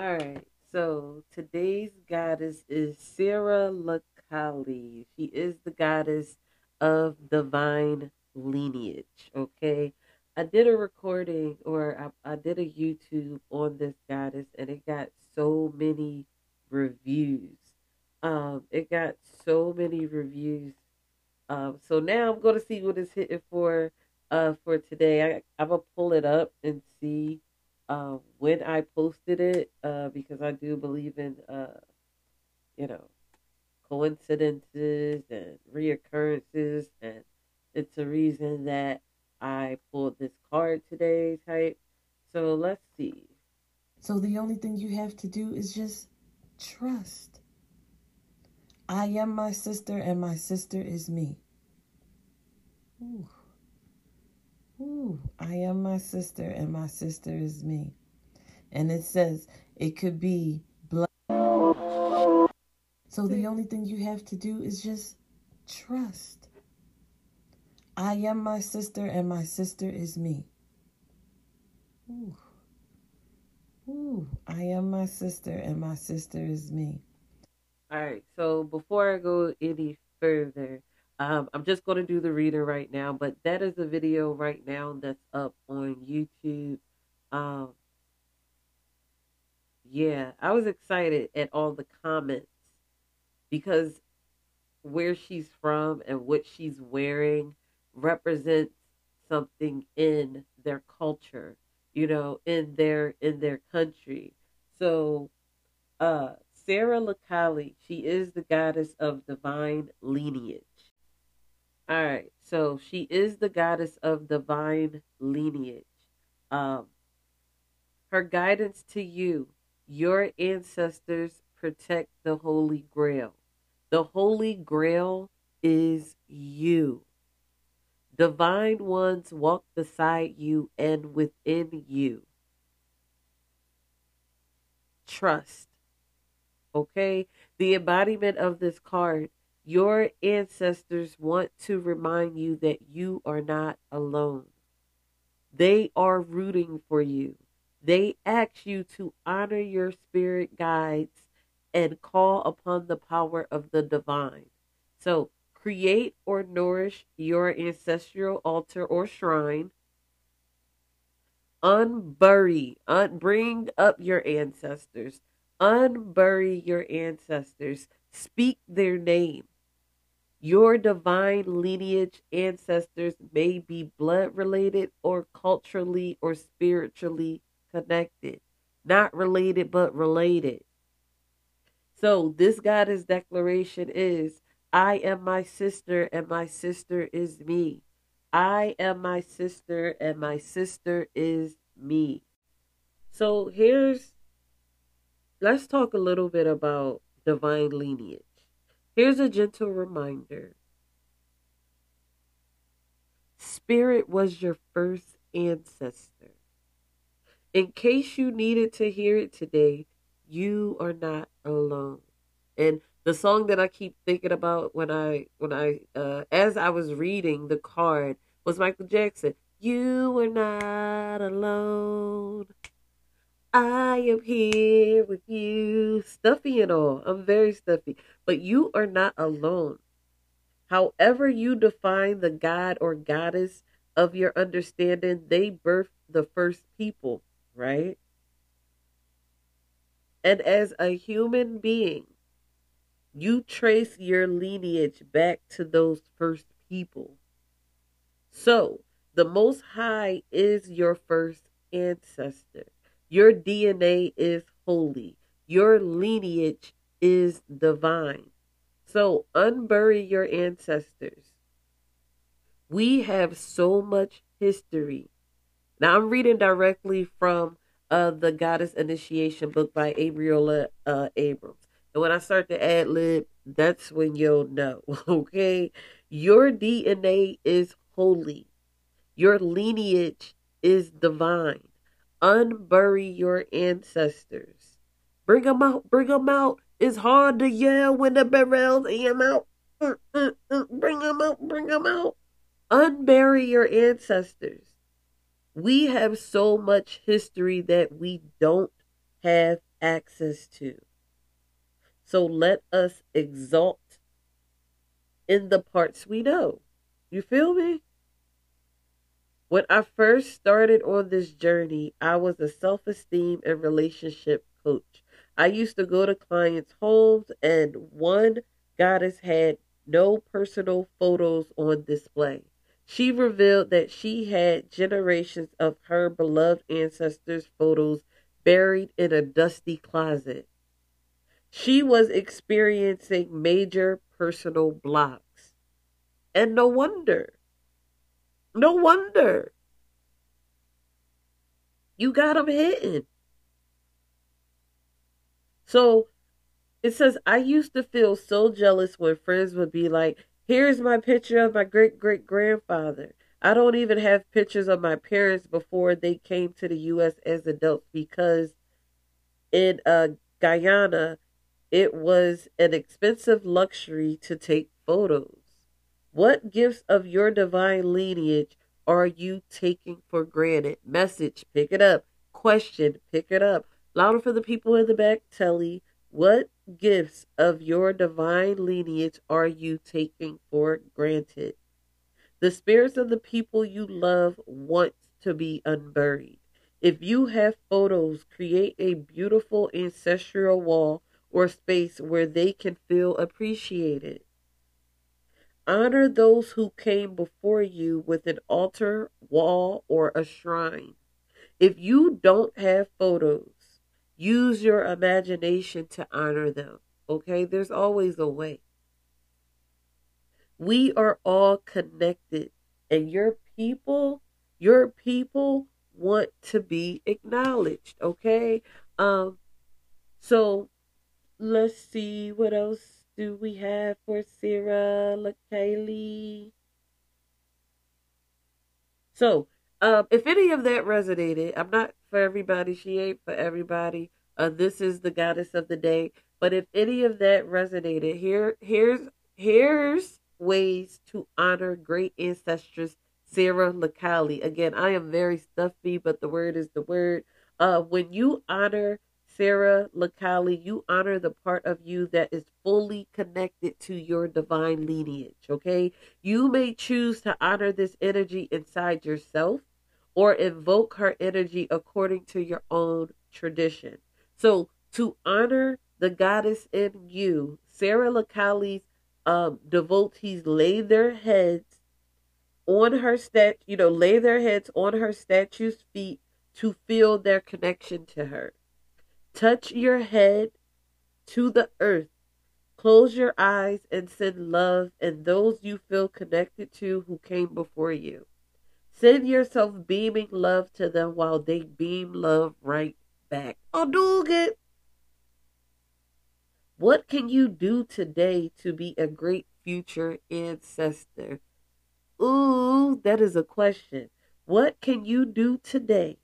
All right, so today's goddess is Sara la Kali. She is the goddess of divine lineage, okay? I did a recording, or I did a YouTube on this goddess, and it got so many reviews. It got so many reviews. So now I'm going to see what it's hitting for today. I'm going to pull it up and see when I posted it, because I do believe in, you know, coincidences and reoccurrences, and it's a reason that I pulled this card today type. So let's see. So the only thing you have to do is just trust. I am my sister and my sister is me. Ooh. Ooh, I am my sister and my sister is me. And it says it could be blood. So the only thing you have to do is just trust. I am my sister and my sister is me. Ooh. Ooh, I am my sister and my sister is me. All right, so before I go any further, I'm just going to do the reader right now, but that is a video right now that's up on YouTube. Yeah, I was excited at all the comments because where she's from and what she's wearing represents something in their culture, you know, in their country. So, Sara la Kali, she is the goddess of divine lineage. All right, so she is the goddess of divine lineage. Her guidance to you, your ancestors protect the Holy Grail. The Holy Grail is you. Divine ones walk beside you and within you. Trust. Okay, the embodiment of this card, your ancestors want to remind you that you are not alone. They are rooting for you. They ask you to honor your spirit guides and call upon the power of the divine. So create or nourish your ancestral altar or shrine. Bring up your ancestors. Unbury your ancestors. Speak their name. Your divine lineage ancestors may be blood related or culturally or spiritually connected. Not related, but related. So this goddess declaration is, I am my sister and my sister is me. I am my sister and my sister is me. So let's talk a little bit about divine lineage. Here's a gentle reminder. Spirit was your first ancestor. In case you needed to hear it today, you are not alone. And the song that I keep thinking about as I was reading the card was Michael Jackson. You are not alone. I am here with you. Stuffy and all. I'm very stuffy. But you are not alone. However you define the god or goddess of your understanding, they birthed the first people, right? And as a human being, you trace your lineage back to those first people. So, the Most High is your first ancestor. Your DNA is holy. Your lineage is divine. So unbury your ancestors. We have so much history. Now I'm reading directly from the Goddess Initiation book by Abriola Abrams. And when I start to ad-lib, that's when you'll know, okay? Your DNA is holy. Your lineage is divine. Unbury your ancestors. Bring them out. Bring them out. It's hard to yell when the barrels am out. Bring them out. Bring them out. Unbury your ancestors. We have so much history that we don't have access to. So let us exalt in the parts we know. You feel me? When I first started on this journey, I was a self-esteem and relationship coach. I used to go to clients' homes, and one goddess had no personal photos on display. She revealed that she had generations of her beloved ancestors' photos buried in a dusty closet. She was experiencing major personal blocks. And no wonder. No wonder. You got them hidden. So it says, I used to feel so jealous when friends would be like, here's my picture of my great-great-grandfather. I don't even have pictures of my parents before they came to the U.S. as adults, because in Guyana, it was an expensive luxury to take photos. What gifts of your divine lineage are you taking for granted? Message, pick it up. Question, pick it up. Louder for the people in the back, Telly. What gifts of your divine lineage are you taking for granted? The spirits of the people you love want to be unburied. If you have photos, create a beautiful ancestral wall or space where they can feel appreciated. Honor those who came before you with an altar, wall, or a shrine. If you don't have photos, use your imagination to honor them, okay? There's always a way. We are all connected, and your people want to be acknowledged, okay? So let's see, what else do we have for Sara la Kali? So, if any of that resonated, I'm not for everybody, she ain't for everybody. This is the goddess of the day. But if any of that resonated, here's ways to honor great ancestress Sara la Kali. Again, I am very stuffy, but the word is the word. When you honor Sara la Kali, you honor the part of you that is fully connected to your divine lineage, okay? You may choose to honor this energy inside yourself or invoke her energy according to your own tradition. So to honor the goddess in you, Sara la Kali's devotees lay their heads on her statue's feet to feel their connection to her. Touch your head to the earth. Close your eyes and send love and those you feel connected to who came before you. Send yourself beaming love to them while they beam love right back. Oh, do it. What can you do today to be a great future ancestor? Ooh, that is a question. What can you do today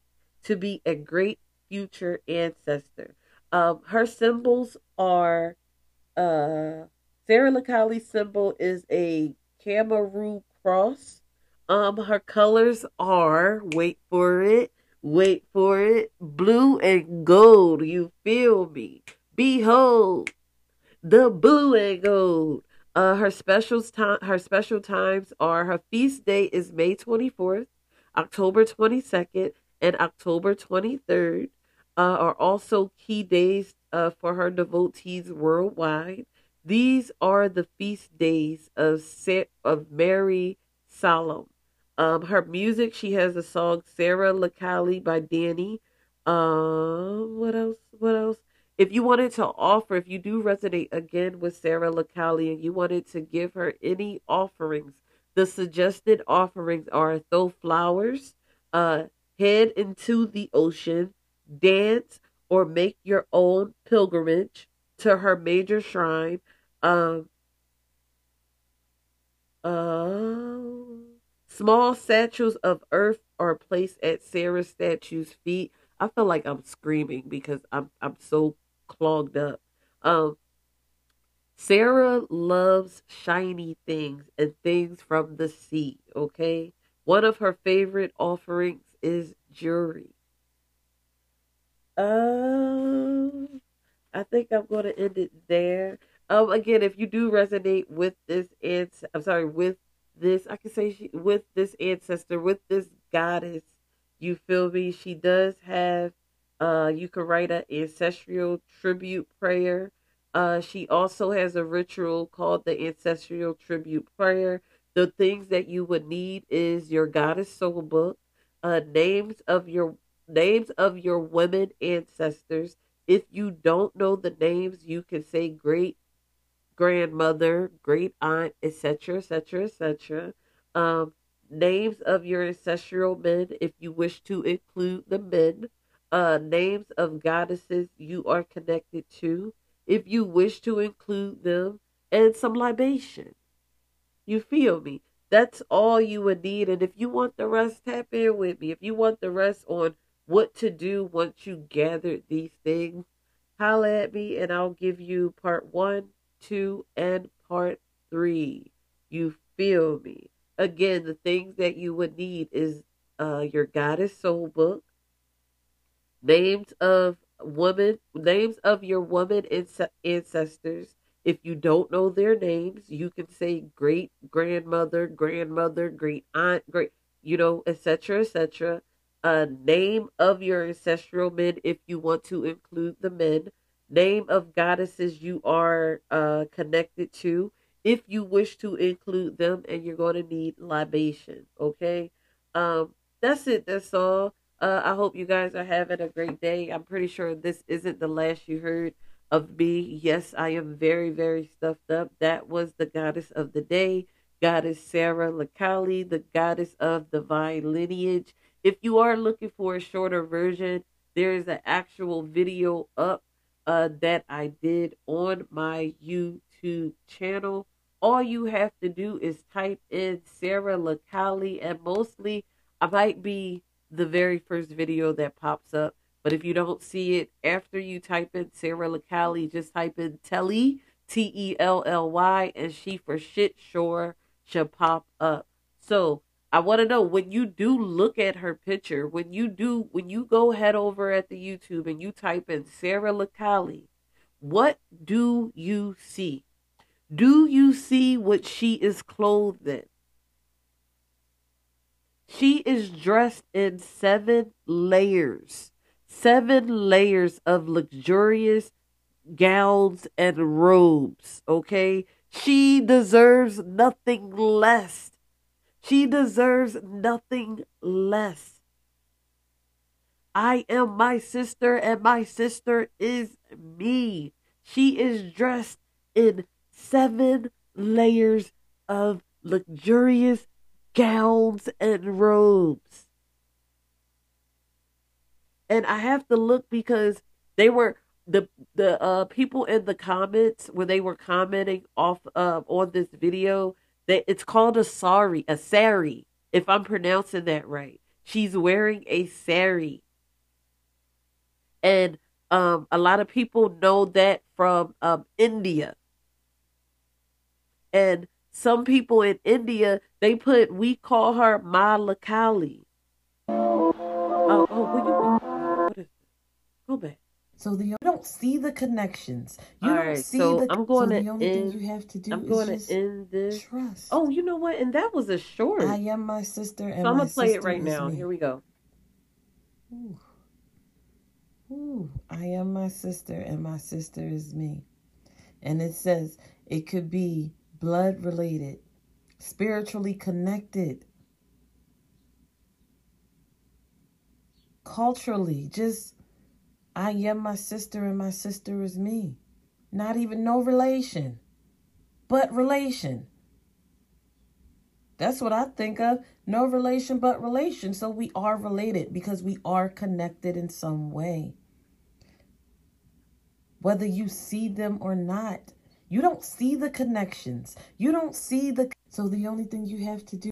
to be a great future ancestor? Her symbols are Sara la Kali's symbol is a Cameroon cross. Her colors are, wait for it, blue and gold. You feel me? Behold the blue and gold. Her special times are, her feast day is May 24th, October 22nd, and October 23rd. Are also key days for her devotees worldwide. These are the feast days of Mary Solomon. Her music, she has a song, Sara la Kali by Danny. What else? If you wanted to offer, if you do resonate again with Sara la Kali and you wanted to give her any offerings, the suggested offerings are throw flowers, head into the ocean, dance, or make your own pilgrimage to her major shrine. Small satchels of earth are placed at Sara's statue's feet. I feel like I'm screaming because I'm so clogged up. Sara loves shiny things and things from the sea, okay? One of her favorite offerings is jewelry. I think I'm going to end it there. Again, if you do resonate with this, with this ancestor, with this goddess, you feel me? She does have, you can write an ancestral tribute prayer. She also has a ritual called the ancestral tribute prayer. The things that you would need is your goddess soul book, names of your women ancestors. If you don't know the names, you can say great grandmother, great aunt, etc., etc., etc. Names of your ancestral men, if you wish to include the men. Names of goddesses you are connected to, if you wish to include them, and some libation. You feel me? That's all you would need. And if you want the rest, tap in with me. If you want the rest on what to do once you gathered these things, holla at me and I'll give you part 1, 2, and part 3. You feel me? Again, the things that you would need is your goddess soul book, names of your woman ancestors. If you don't know their names, you can say great grandmother, great aunt, etc., etc. Name of your ancestral men if you want to include the men. Name of goddesses you are connected to if you wish to include them, and you're going to need libation, okay? That's it. That's all. I hope you guys are having a great day. I'm pretty sure this isn't the last you heard of me. Yes, I am very, very stuffed up. That was the goddess of the day, Goddess Sara la Kali, the goddess of divine lineage. If you are looking for a shorter version, there is an actual video up that I did on my YouTube channel. All you have to do is type in Sara la Kali, and mostly I might be the very first video that pops up. But if you don't see it, after you type in Sara la Kali, just type in Telly, T-E-L-L-Y, and she for shit sure should pop up. So I want to know, when you do look at her picture, when you go head over at the YouTube and you type in Sara la Kali, what do you see? Do you see what she is clothed in? She is dressed in 7 layers. 7 layers of luxurious gowns and robes, okay? She deserves nothing less. She deserves nothing less. I am my sister, and my sister is me. She is dressed in 7 layers of luxurious gowns and robes. And I have to look, because they were the people in the comments when they were commenting off on this video, that it's called a sari, if I'm pronouncing that right. She's wearing a sari. And a lot of people know that from India. And some people in India, they put, we call her Ma la Kali. What is this? Go back. So you don't see the connections. I'm going to end this. Trust. Oh, you know what? And that was a short. I am my sister, and so I'm gonna play it right now. Me. Here we go. Ooh. Ooh. I am my sister, and my sister is me. And it says it could be blood related, spiritually connected, culturally, just I am my sister and my sister is me. Not even no relation, but relation. That's what I think of, no relation but relation. So we are related because we are connected in some way. Whether you see them or not, you don't see the connections. You don't see the... So the only thing you have to do